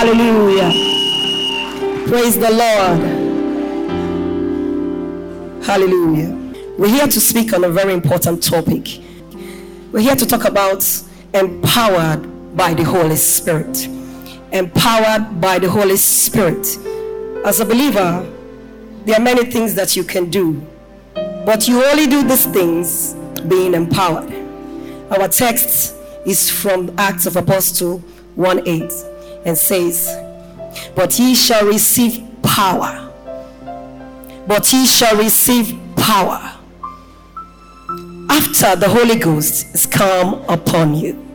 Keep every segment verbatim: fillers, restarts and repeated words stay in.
Hallelujah. Praise the Lord. Hallelujah. We're here to speak on a very important topic. We're here to talk about empowered by the Holy Spirit. Empowered by the Holy Spirit. As a believer, there are many things that you can do, but you only do these things being empowered. Our text is from Acts of Apostles one eight and says, But ye shall receive power. But ye shall receive power after the Holy Ghost is come upon you.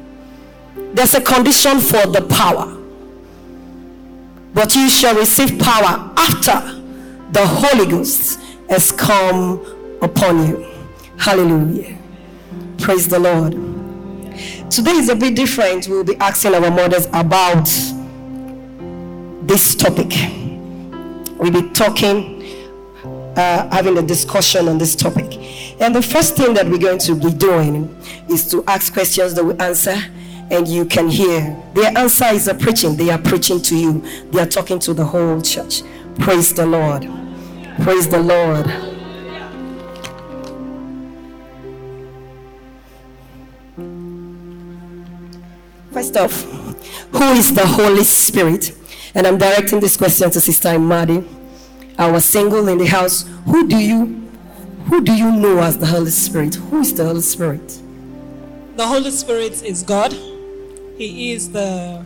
There's a condition for the power. But you shall receive power after the Holy Ghost has come upon you. Hallelujah. Praise the Lord. Today is a bit different. We'll be asking our mothers about this topic. We'll be talking, uh, having a discussion on this topic. And the first thing that we're going to be doing is to ask questions that we answer. And you can hear their answer is a preaching. They are preaching to you. They are talking to the whole church. Praise the Lord. Praise the Lord. First off, who is the Holy Spirit? And I'm directing this question to Sister Imadi. Our single in the house. Who do you who do you know as the Holy Spirit? Who is the Holy Spirit? The Holy Spirit is God. He is the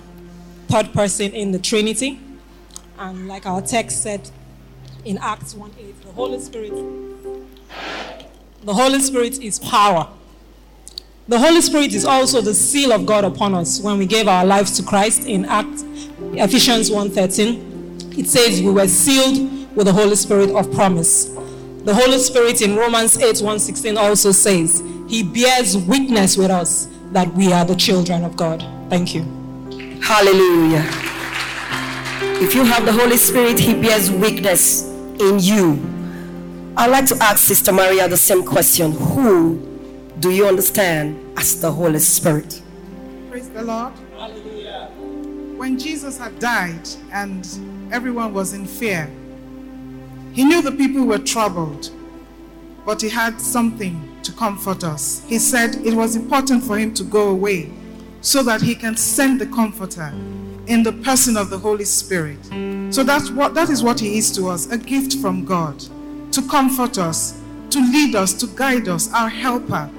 third person in the Trinity. And like our text said in Acts one eight, the Holy Spirit, the Holy Spirit is power. The Holy Spirit is also the seal of God upon us. When we gave our lives to Christ in Acts, Ephesians one thirteen, it says we were sealed with the Holy Spirit of promise. The Holy Spirit in Romans eight one six also says he bears witness with us that we are the children of God. Thank you. Hallelujah. If you have the Holy Spirit, he bears witness in you. I'd like to ask Sister Maria the same question. Who do you understand as the Holy Spirit? Praise the Lord. Hallelujah. When Jesus had died and everyone was in fear, he knew the people were troubled, but he had something to comfort us. He said it was important for him to go away so that he can send the comforter in the person of the Holy Spirit. So that's what that is what he is to us, a gift from God to comfort us, to lead us, to guide us, our helper.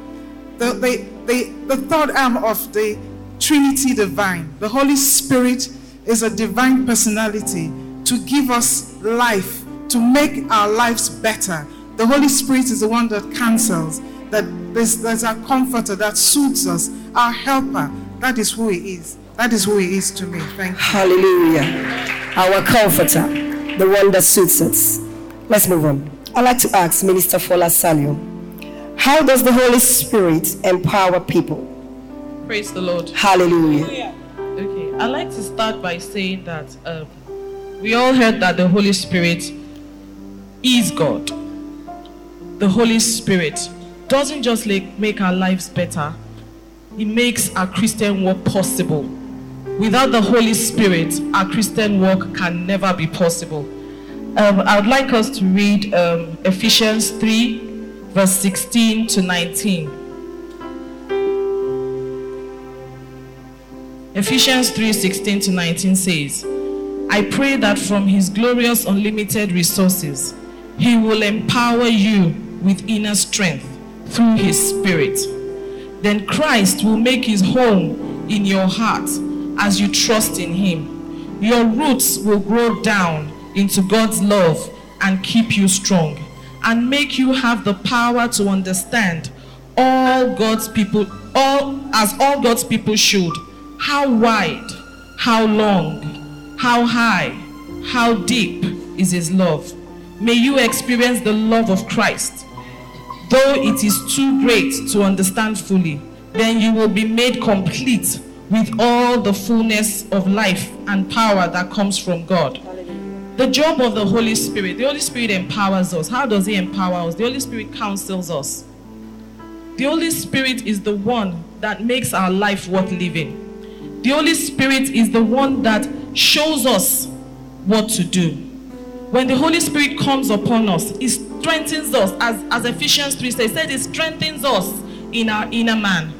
The, the, the, the third arm of the Trinity divine. The Holy Spirit is a divine personality to give us life, to make our lives better. The Holy Spirit is the one that cancels, that there's our comforter, that soothes us, our helper. That is who he is. That is who he is to me. Thank you. Hallelujah. Our comforter, the one that soothes us. Let's move on. I'd like to ask Minister Fola Salio, how does the Holy Spirit empower people? Praise the Lord. Hallelujah. Hallelujah. Okay, I'd like to start by saying that um, we all heard that the Holy Spirit is God. The Holy Spirit doesn't just like make our lives better. He makes our Christian work possible. Without the Holy Spirit, our Christian work can never be possible. Um, I would like us to read um, Ephesians three, verse sixteen to nineteen. Ephesians three, sixteen to nineteen says, I pray that from his glorious unlimited resources, he will empower you with inner strength through his Spirit. Then Christ will make his home in your heart as you trust in him. Your roots will grow down into God's love and keep you strong and make you have the power to understand all God's people, all as all God's people should, how wide, how long, how high, how deep is his love. May you experience the love of Christ. Though it is too great to understand fully, then you will be made complete with all the fullness of life and power that comes from God. Hallelujah. The job of the Holy Spirit, the Holy Spirit empowers us. How does he empower us? The Holy Spirit counsels us. The Holy Spirit is the one that makes our life worth living. The Holy Spirit is the one that shows us what to do. When the Holy Spirit comes upon us, it strengthens us. As, as Ephesians three says, it strengthens us in our inner man.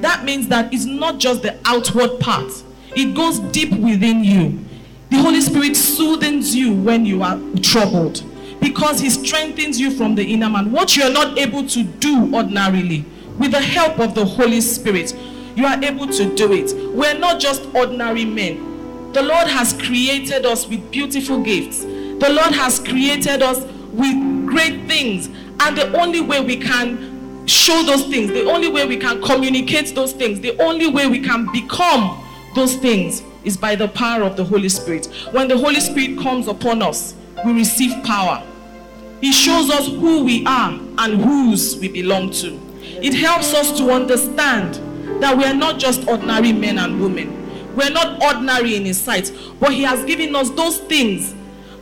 That means that it's not just the outward part. It goes deep within you. The Holy Spirit soothes you when you are troubled, because he strengthens you from the inner man. What you're not able to do ordinarily, with the help of the Holy Spirit, you are able to do it. We're not just ordinary men. The Lord has created us with beautiful gifts. The Lord has created us with great things. And the only way we can show those things, the only way we can communicate those things, the only way we can become those things is by the power of the Holy Spirit. When the Holy Spirit comes upon us, we receive power. He shows us who we are and whose we belong to. It helps us to understand that we are not just ordinary men and women. We are not ordinary in his sight, but he has given us those things,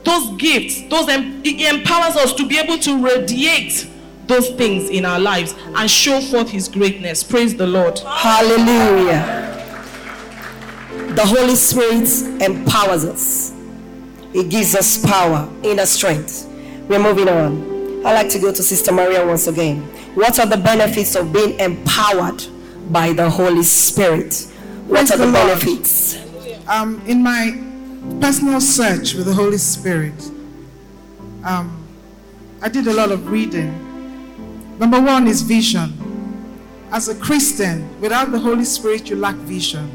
those gifts, those em- he empowers us to be able to radiate those things in our lives and show forth his greatness. Praise the Lord. Hallelujah. The Holy Spirit empowers us. It gives us power, inner strength. We're moving on. I'd like to go to Sister Maria once again. What are the benefits of being empowered by the Holy Spirit? What are the benefits? Um, in my personal search with the Holy Spirit, um, I did a lot of reading. Number one is vision. As a Christian, without the Holy Spirit, you lack vision.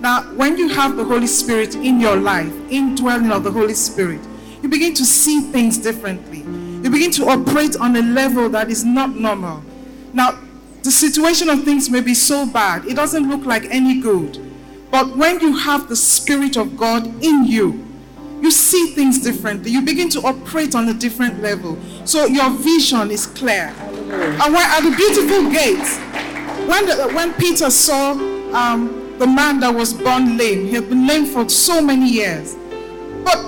Now, when you have the Holy Spirit in your life, indwelling of the Holy Spirit, you begin to see things differently. You begin to operate on a level that is not normal. Now, the situation of things may be so bad, it doesn't look like any good. But when you have the Spirit of God in you, you see things differently. You begin to operate on a different level. So your vision is clear. And we're at the beautiful gates. When, the, when Peter saw... Um, the man that was born lame, he had been lame for so many years. But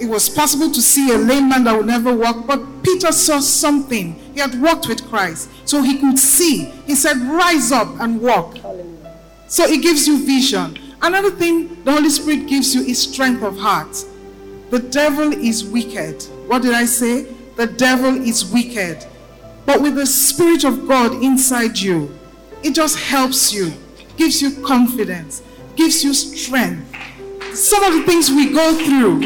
it was possible to see a lame man that would never walk. But Peter saw something. He had walked with Christ, so he could see. He said, rise up and walk. Hallelujah. So it gives you vision. Another thing the Holy Spirit gives you is strength of heart. The devil is wicked. What did I say? The devil is wicked. But with the Spirit of God inside you, it just helps you. Gives you confidence, gives you strength. Some of the things we go through,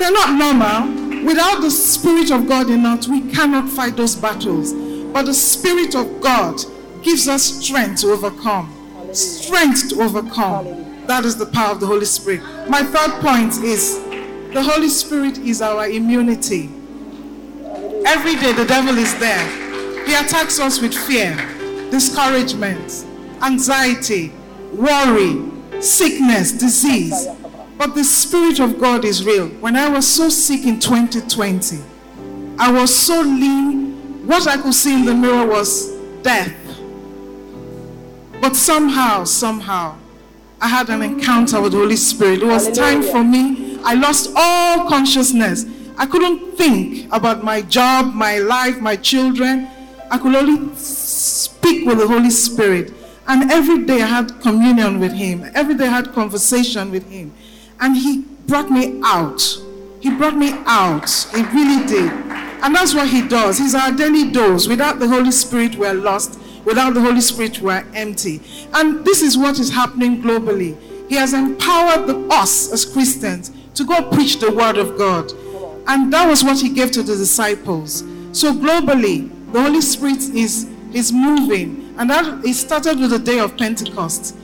they're not normal. Without the Spirit of God in us, we cannot fight those battles. But the Spirit of God gives us strength to overcome. Hallelujah. Strength to overcome. Hallelujah. That is the power of the Holy Spirit. My third point is, the Holy Spirit is our immunity. Hallelujah. Every day the devil is there. He attacks us with fear, discouragement, anxiety, worry, sickness, disease. But the Spirit of God is real. When I was so sick in twenty twenty, I was so lean. What I could see in the mirror was death. But somehow, somehow, I had an encounter with the Holy Spirit. It was time for me. I lost all consciousness. I couldn't think about my job, my life, my children. I could only speak with the Holy Spirit. And every day I had communion with him. Every day I had conversation with him. And he brought me out. He brought me out. He really did. And that's what he does. He's our daily dose. Without the Holy Spirit, we're lost. Without the Holy Spirit, we're empty. And this is what is happening globally. He has empowered the, us as Christians to go preach the word of God. And that was what he gave to the disciples. So globally, the Holy Spirit is, is moving. And that it started with the day of Pentecost.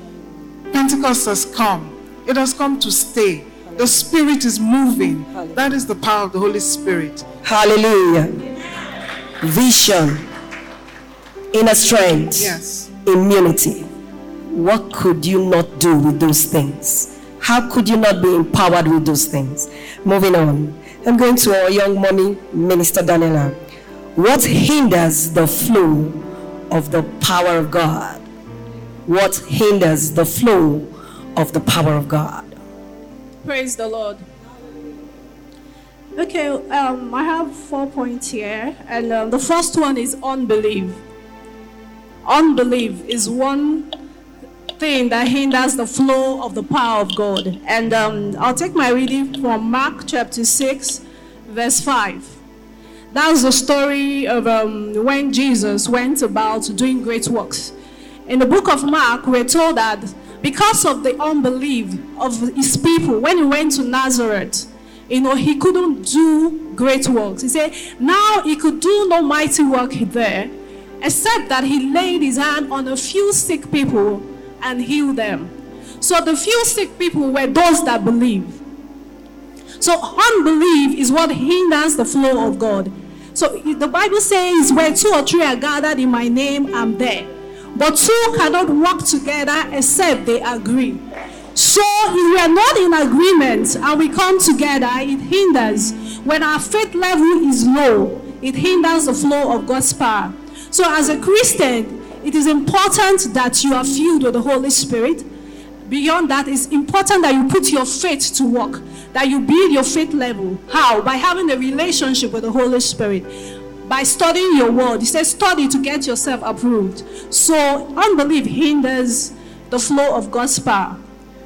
Pentecost has come. It has come to stay. The Spirit is moving. That is the power of the Holy Spirit. Hallelujah. Vision. Inner strength. Yes. Immunity. What could you not do with those things? How could you not be empowered with those things? Moving on. I'm going to our young mommy, Minister Daniela. What hinders the flow of the power of God? What hinders the flow of the power of God? Praise the Lord. Okay, um, I have four points here, and um, the first one is unbelief. Unbelief is one thing that hinders the flow of the power of God. And um, I'll take my reading from Mark chapter six, verse five. That's the story of um, when Jesus went about doing great works. In the book of Mark, we're told that because of the unbelief of his people, when he went to Nazareth, you know, he couldn't do great works. He said, now he could do no mighty work there, except that he laid his hand on a few sick people and healed them. So the few sick people were those that believed. So unbelief is what hinders the flow of God. So the Bible says, where two or three are gathered in my name, I'm there. But two cannot work together except they agree. So if we are not in agreement and we come together, it hinders. When our faith level is low, it hinders the flow of God's power. So as a Christian, it is important that you are filled with the Holy Spirit. Beyond that, it's important that you put your faith to work, that you build your faith level. How? By having a relationship with the Holy Spirit. By studying your word. He says study to get yourself approved. So unbelief hinders the flow of God's power.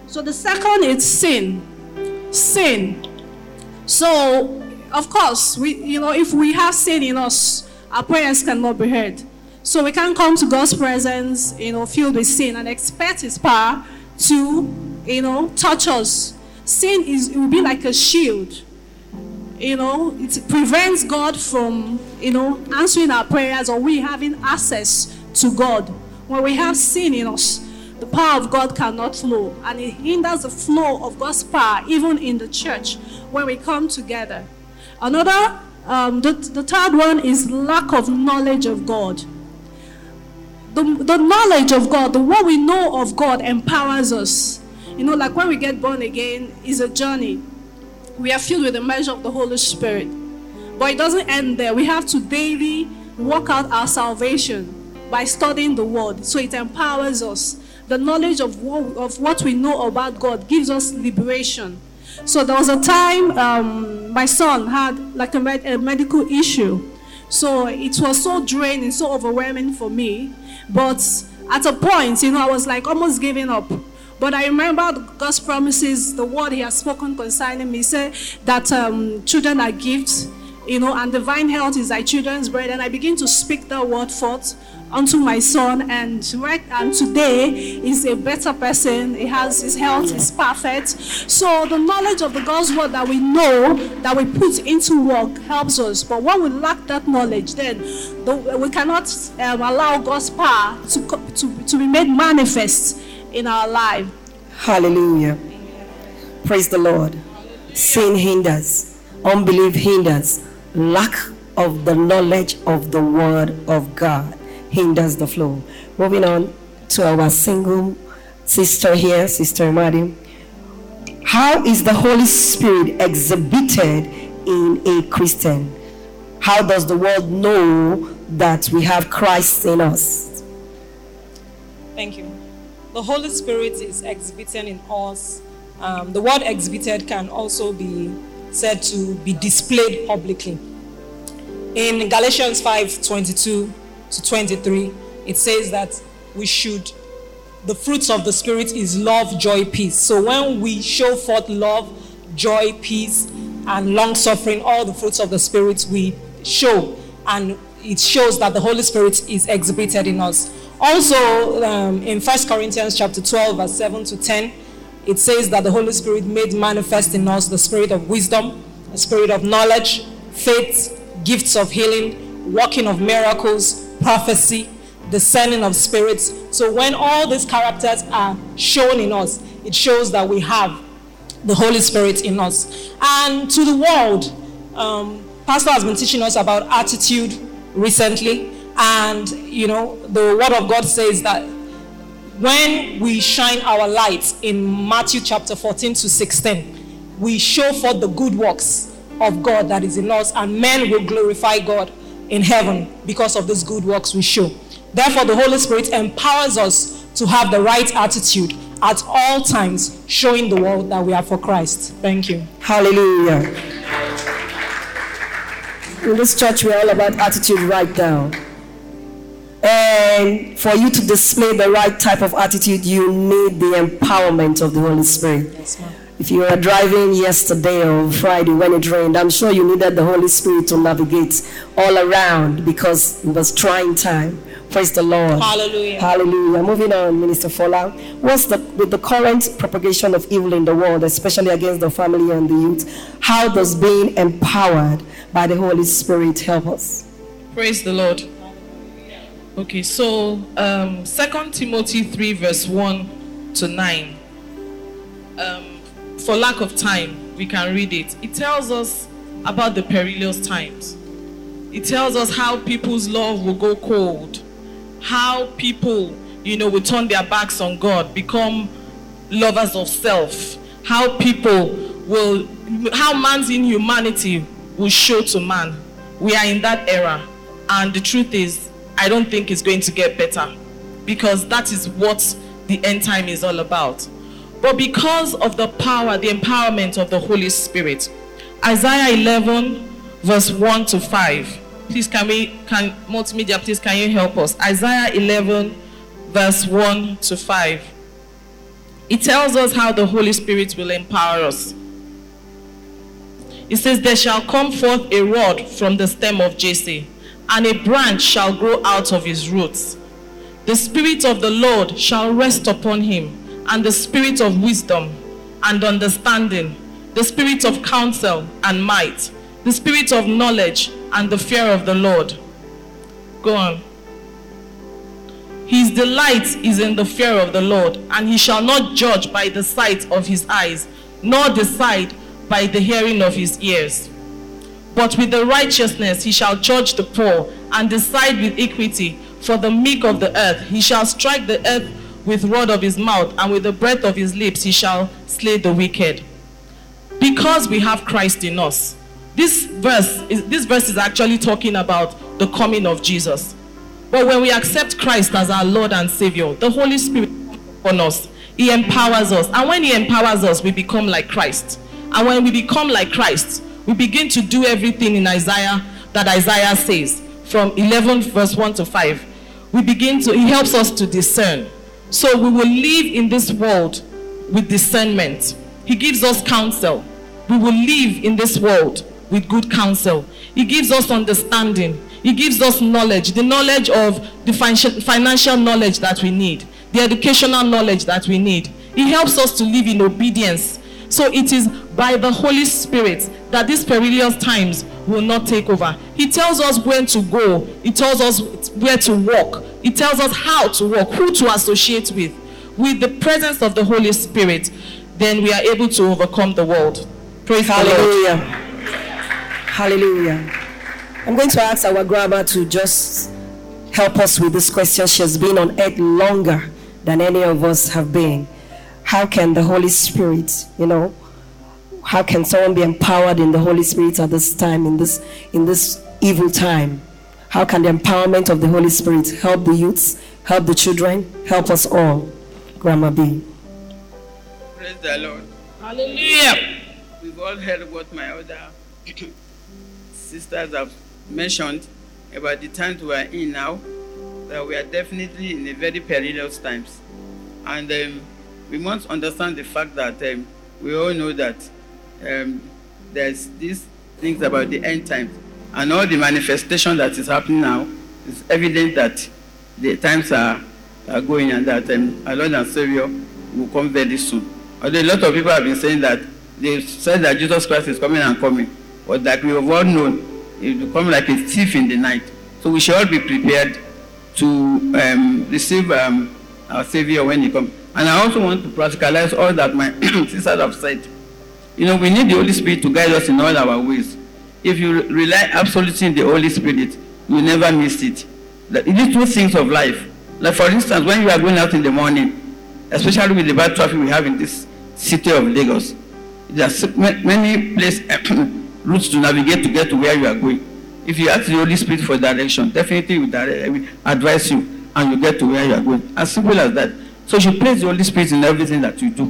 So the second is sin. Sin. So of course, we you know if we have sin in us, our prayers cannot be heard. So we can't come to God's presence, you know, filled with sin and expect his power to, you know, touch us. Sin is it will be like a shield. You know, it prevents God from, you know, answering our prayers or we having access to God. When we have sin in us, the power of God cannot flow, and it hinders the flow of God's power even in the church when we come together. Another, um, the, the third one is lack of knowledge of God. The, the knowledge of God, the what we know of God empowers us. You know, like when we get born again, is a journey. We are filled with the measure of the Holy Spirit. But it doesn't end there. We have to daily work out our salvation by studying the Word. So it empowers us. The knowledge of what, of what we know about God gives us liberation. So there was a time um, my son had like a, med- a medical issue. So it was so draining, so overwhelming for me. But at a point, you know, I was like almost giving up. But I remember God's promises, the word he has spoken concerning me. He said that um, children are gifts, you know, and divine health is thy children's bread. And I begin to speak that word forth unto my son. And right and today, he's a better person. He has his health is perfect. So the knowledge of the God's word that we know, that we put into work, helps us. But when we lack that knowledge, then the, we cannot um, allow God's power to, to, to be made manifest in our life. Hallelujah. Praise the Lord. Sin hinders. Unbelief hinders. Lack of the knowledge of the word of God hinders the flow. Moving on to our single sister here, Sister Maddie. How is the Holy Spirit exhibited in a Christian? How does the world know that we have Christ in us? Thank you. The Holy Spirit is exhibited in us. Um, the word exhibited can also be said to be displayed publicly. In Galatians five twenty-two to twenty-three, it says that we should, the fruits of the Spirit is love, joy, peace. So when we show forth love, joy, peace, and long-suffering, all the fruits of the Spirit we show, and it shows that the Holy Spirit is exhibited in us. Also, um, in First Corinthians chapter twelve, verse seven to ten, it says that the Holy Spirit made manifest in us the spirit of wisdom, the spirit of knowledge, faith, gifts of healing, working of miracles, prophecy, discerning of spirits. So when all these characters are shown in us, it shows that we have the Holy Spirit in us. And to the world, um, Pastor has been teaching us about attitude recently. And, you know, the word of God says that when we shine our light in Matthew chapter fourteen to sixteen, we show forth the good works of God that is in us, and men will glorify God in heaven because of these good works we show. Therefore, the Holy Spirit empowers us to have the right attitude at all times, showing the world that we are for Christ. Thank you. Hallelujah. In this church, we're all about attitude right now. And for you to display the right type of attitude, you need the empowerment of the Holy Spirit. Yes, ma'am. If you were driving yesterday or Friday when it rained, I'm sure you needed the Holy Spirit to navigate all around because it was trying time. Praise the Lord. Hallelujah. Hallelujah. Moving on, Minister Fola. What's the, with the current propagation of evil in the world, especially against the family and the youth, how does being empowered by the Holy Spirit help us? Praise the Lord. Okay, so um, Second Timothy three verse one to nine. Um, For lack of time, we can read it. It tells us about the perilous times. It tells us how people's love will go cold, how people, you know, will turn their backs on God, become lovers of self, how people will, how man's inhumanity will show to man. We are in that era, and the truth is, I don't think it's going to get better, because that is what the end time is all about. But because of the power, the empowerment of the Holy Spirit, Isaiah eleven, verse one to five. Please, can we, can, multimedia, please, can you help us? Isaiah eleven, verse one to five. It tells us how the Holy Spirit will empower us. It says, there shall come forth a rod from the stem of Jesse, and a branch shall grow out of his roots. The Spirit of the Lord shall rest upon him, and the spirit of wisdom and understanding, the spirit of counsel and might, the spirit of knowledge and the fear of the Lord. Go on. His delight is in the fear of the Lord, and he shall not judge by the sight of his eyes, nor decide by the hearing of his ears. But with the righteousness he shall judge the poor, and decide with equity for the meek of the earth. He shall strike the earth with the rod of his mouth, and with the breath of his lips he shall slay the wicked. Because we have Christ in us. This verse is, this verse is actually talking about the coming of Jesus. But when we accept Christ as our Lord and Savior, the Holy Spirit comes upon us. He empowers us. And when he empowers us, we become like Christ. And when we become like Christ, we begin to do everything in Isaiah that Isaiah says. From eleven verse one to five, we begin to, he helps us to discern. So we will live in this world with discernment. He gives us counsel. We will live in this world with good counsel. He gives us understanding. He gives us knowledge, the knowledge of the financial knowledge that we need, the educational knowledge that we need. He helps us to live in obedience. So it is by the Holy Spirit that these perilous times will not take over. He tells us when to go. He tells us where to walk. He tells us how to walk, who to associate with. With the presence of the Holy Spirit, then we are able to overcome the world. Praise Hallelujah. The Lord. Hallelujah. I'm going to ask our grandma to just help us with this question. She has been on earth longer than any of us have been. How can the Holy Spirit, you know, how can someone be empowered in the Holy Spirit at this time, in this in this evil time? How can the empowerment of the Holy Spirit help the youths, help the children, help us all? Grandma B. Praise the Lord. Hallelujah. We've all heard what my other sisters have mentioned about the times we are in now, that we are definitely in a very perilous times. And um, we must understand the fact that um, we all know that um, there's these things about the end times, and all the manifestation that is happening now is evident that the times are, are going, and that um, our Lord and Savior will come very soon. Although a lot of people have been saying that they said that Jesus Christ is coming and coming, but that we have all known it will come like a thief in the night. So we should all be prepared to um, receive um, our Savior when he comes. And I also want to practicalize all that my sisters have said. You know, we need the Holy Spirit to guide us in all our ways. If you rely absolutely on the Holy Spirit, you never miss it. These two things of life. Like for instance, when you are going out in the morning, especially with the bad traffic we have in this city of Lagos, there are many place, routes to navigate to get to where you are going. If you ask the Holy Spirit for direction, definitely will advise you and you get to where you are going. As simple as that. So you place the Holy Spirit in everything that you do.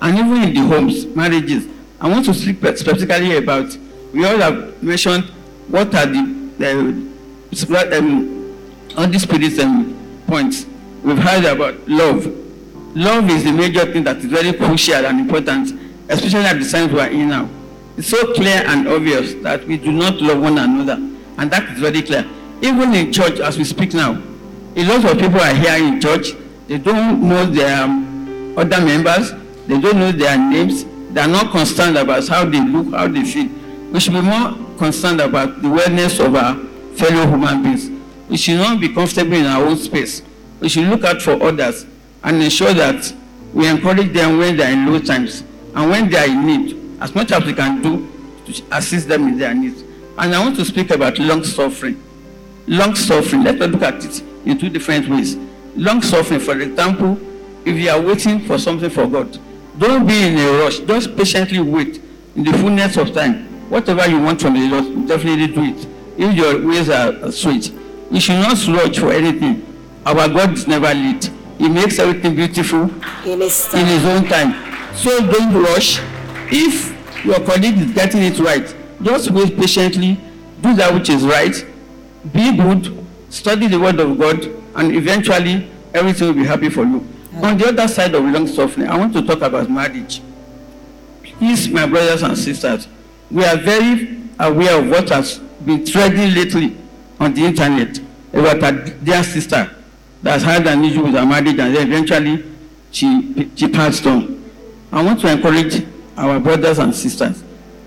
And even in the homes, marriages. I want to speak specifically about, we all have mentioned what are the, the um, on these spirits and points, we've heard about love. Love is the major thing that is very crucial and important, especially at the times we are in now. It's so clear and obvious that we do not love one another, and that is very clear. Even in church, as we speak now, a lot of people are here in church. They don't know their um, other members. They don't know their names. They are not concerned about how they look, how they feel. We should be more concerned about the wellness of our fellow human beings. We should not be comfortable in our own space. We should look out for others and ensure that we encourage them when they are in low times and when they are in need, as much as we can do to assist them in their needs. And I want to speak about long-suffering. Long-suffering, let us look at it in two different ways. Long-suffering, for example, if you are waiting for something for God, don't be in a rush. Just patiently wait in the fullness of time. Whatever you want from the Lord, definitely do it, if your ways are sweet. You should not rush for anything. Our God is never late. He makes everything beautiful in His time. In His own time. So don't rush. If your colleague is getting it right, just wait patiently, do that which is right, be good, study the Word of God, and eventually everything will be happy for you. Okay. On the other side of long-suffering, I want to talk about marriage. Please, my brothers and sisters, we are very aware of what has been trending lately on the internet about a dear sister that's had an issue with her marriage, and then eventually she, she passed on. I want to encourage our brothers and sisters,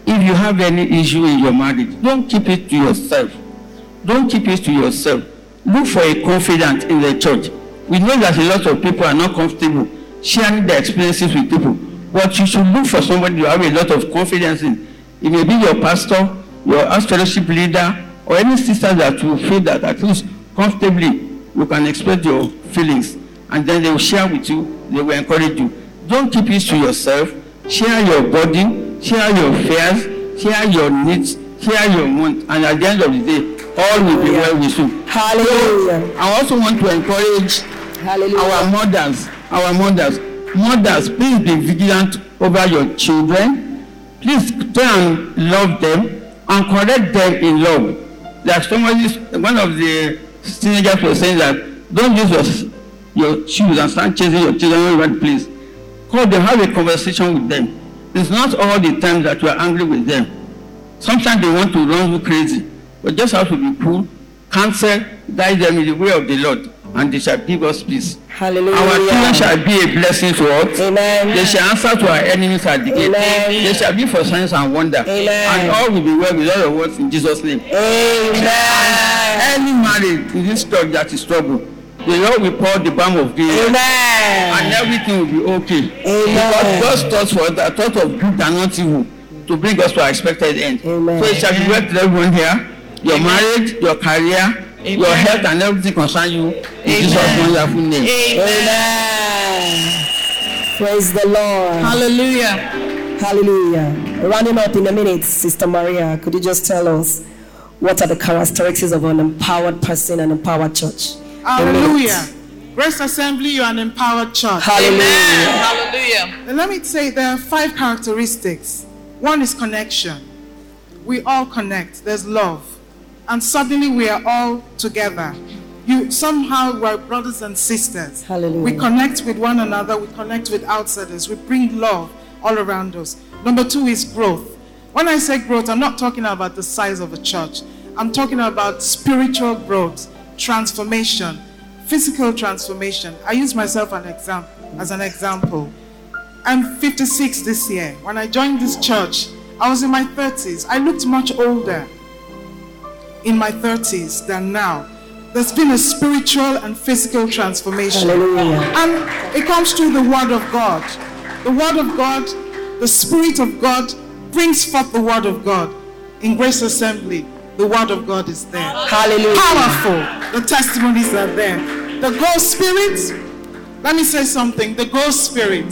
if you have any issue in your marriage, don't keep it to yourself. Don't keep it to yourself. Look for a confidant in the church. We know that a lot of people are not comfortable sharing their experiences with people, but you should look for somebody you have a lot of confidence in. It may be your pastor, your house fellowship leader, or any sister that will feel that at least comfortably you can express your feelings, and then they will share with you, they will encourage you. Don't keep it to yourself. Share your burden, share your fears, share your needs, share your wants, and at the end of the day, all will be well with you. Hallelujah. So, I also want to encourage Hallelujah. our mothers, our mothers. Mothers, please be vigilant over your children. Please try and love them and correct them in love. Like somebody, one of the teenagers was saying that, don't use your, your shoes and start chasing your children all over the place. Call them, have a conversation with them. It's not all the time that you are angry with them. Sometimes they want to run you crazy. But just have to be cool, counsel, guide them in the way of the Lord, and they shall give us peace. Hallelujah. Our children shall be a blessing to us. Amen. They shall answer to our enemies at the gate. They shall be for signs and wonder. Amen. And all will be well with all of us in Jesus' name. Amen. And any marriage in this church that is trouble, the Lord will pour the balm of Gilead. Amen. And everything will be okay. Amen. Because God's thoughts for us are thoughts of good and not evil, to bring us to our expected end. Amen. So it shall be well to everyone here. Your Amen. marriage, your career, Amen. your health, and everything concerning you. In Jesus' wonderful name. Amen. Praise the Lord. Hallelujah. Hallelujah. Rounding up in a minute, Sister Maria, could you just tell us what are the characteristics of an empowered person and empowered church? Hallelujah. Grace Assembly, you are an empowered church. Hallelujah. Hallelujah. And let me say there are five characteristics. One is connection. We all connect. There's love. And suddenly we are all together. You somehow we're brothers and sisters. Hallelujah. We connect with one another. We connect with outsiders. We bring love all around us. Number two is growth. When I say growth, I'm not talking about the size of a church. I'm talking about spiritual growth, transformation, physical transformation. I use myself an example, as an example. I'm fifty-six this year. When I joined this church, I was in my thirties. I looked much older in my thirties than now. There's been a spiritual and physical transformation. Hallelujah. And it comes through the Word of God. The Word of God, the Spirit of God brings forth the Word of God. In Grace Assembly, the Word of God is there. Hallelujah. Powerful. The testimonies are there. The Ghost Spirit, let me say something. The Ghost Spirit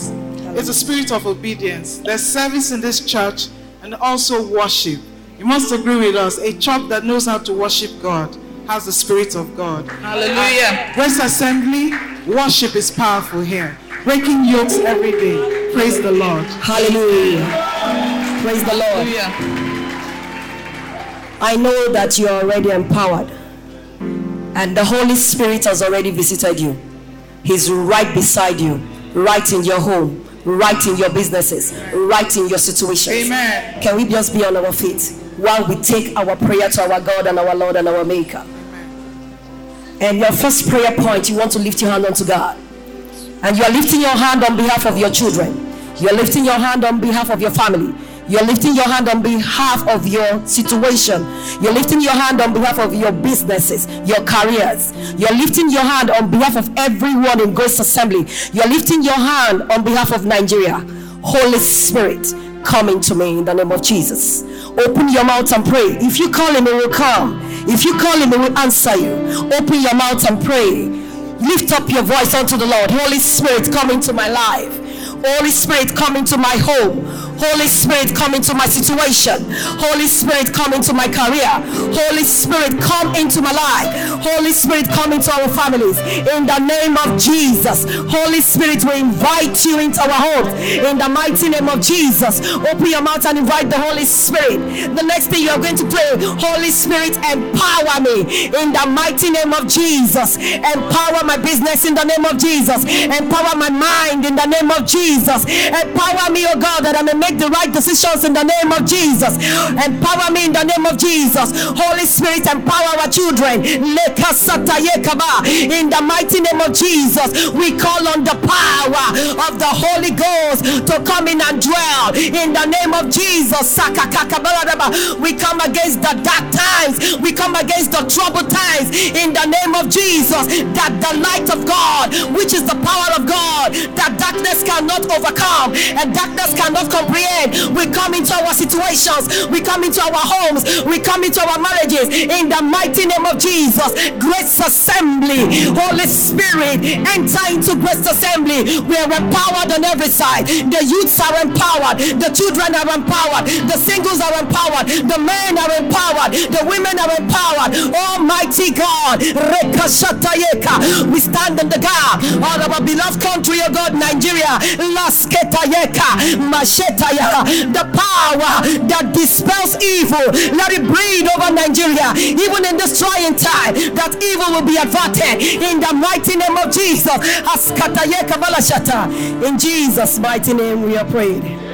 is a spirit of obedience. There's service in this church and also worship. You must agree with us. A church that knows how to worship God has the Spirit of God. Hallelujah. Grace Assembly, worship is powerful here. Breaking yokes every day. Praise the Lord. Hallelujah. Praise the Lord. Hallelujah. I know that you are already empowered. and the Holy Spirit has already visited you. He's right beside you, right in your home, right in your businesses, right in your situations. Amen. Can we just be on our feet while we take our prayer to our God and our Lord and our Maker? And your first prayer point, you want to lift your hand unto God. And you are lifting your hand on behalf of your children. You're lifting your hand on behalf of your family. You're lifting your hand on behalf of your situation. You're lifting your hand on behalf of your businesses, your careers. You're lifting your hand on behalf of everyone in Grace Assembly. You're lifting your hand on behalf of Nigeria. Holy Spirit, come into me in the name of Jesus. Open your mouth and pray. If you call him, he will come. If you call him, he will answer you. Open your mouth and pray. Lift up your voice unto the Lord. Holy Spirit, come into my life. Holy Spirit, come into my home. Holy Spirit, come into my situation. Holy Spirit, come into my career. Holy Spirit, come into my life. Holy Spirit, come into our families. In the name of Jesus. Holy Spirit, we invite you into our homes. In the mighty name of Jesus. Open your mouth and invite the Holy Spirit. The next thing you are going to pray, Holy Spirit, empower me. In the mighty name of Jesus. Empower my business in the name of Jesus. Empower my mind in the name of Jesus. Jesus. Empower me, O God, that I may make the right decisions in the name of Jesus. Empower me in the name of Jesus. Holy Spirit, empower our children. In the mighty name of Jesus, we call on the power of the Holy Ghost to come in and dwell. In the name of Jesus, we come against the dark times. We come against the troubled times. In the name of Jesus, that the light of God, which is the power of God, that darkness cannot overcome and darkness cannot comprehend. We come into our situations, we come into our homes, we come into our marriages in the mighty name of Jesus. Grace Assembly, Holy Spirit, enter into Grace Assembly. We are empowered on every side. The youths are empowered, the children are empowered, the singles are empowered, the men are empowered, the women are empowered. Almighty God, we stand in the gap on our beloved country, O God, Nigeria. The power that dispels evil, let it breathe over Nigeria, even in this trying time, that evil will be averted in the mighty name of Jesus. In Jesus' mighty name we are praying.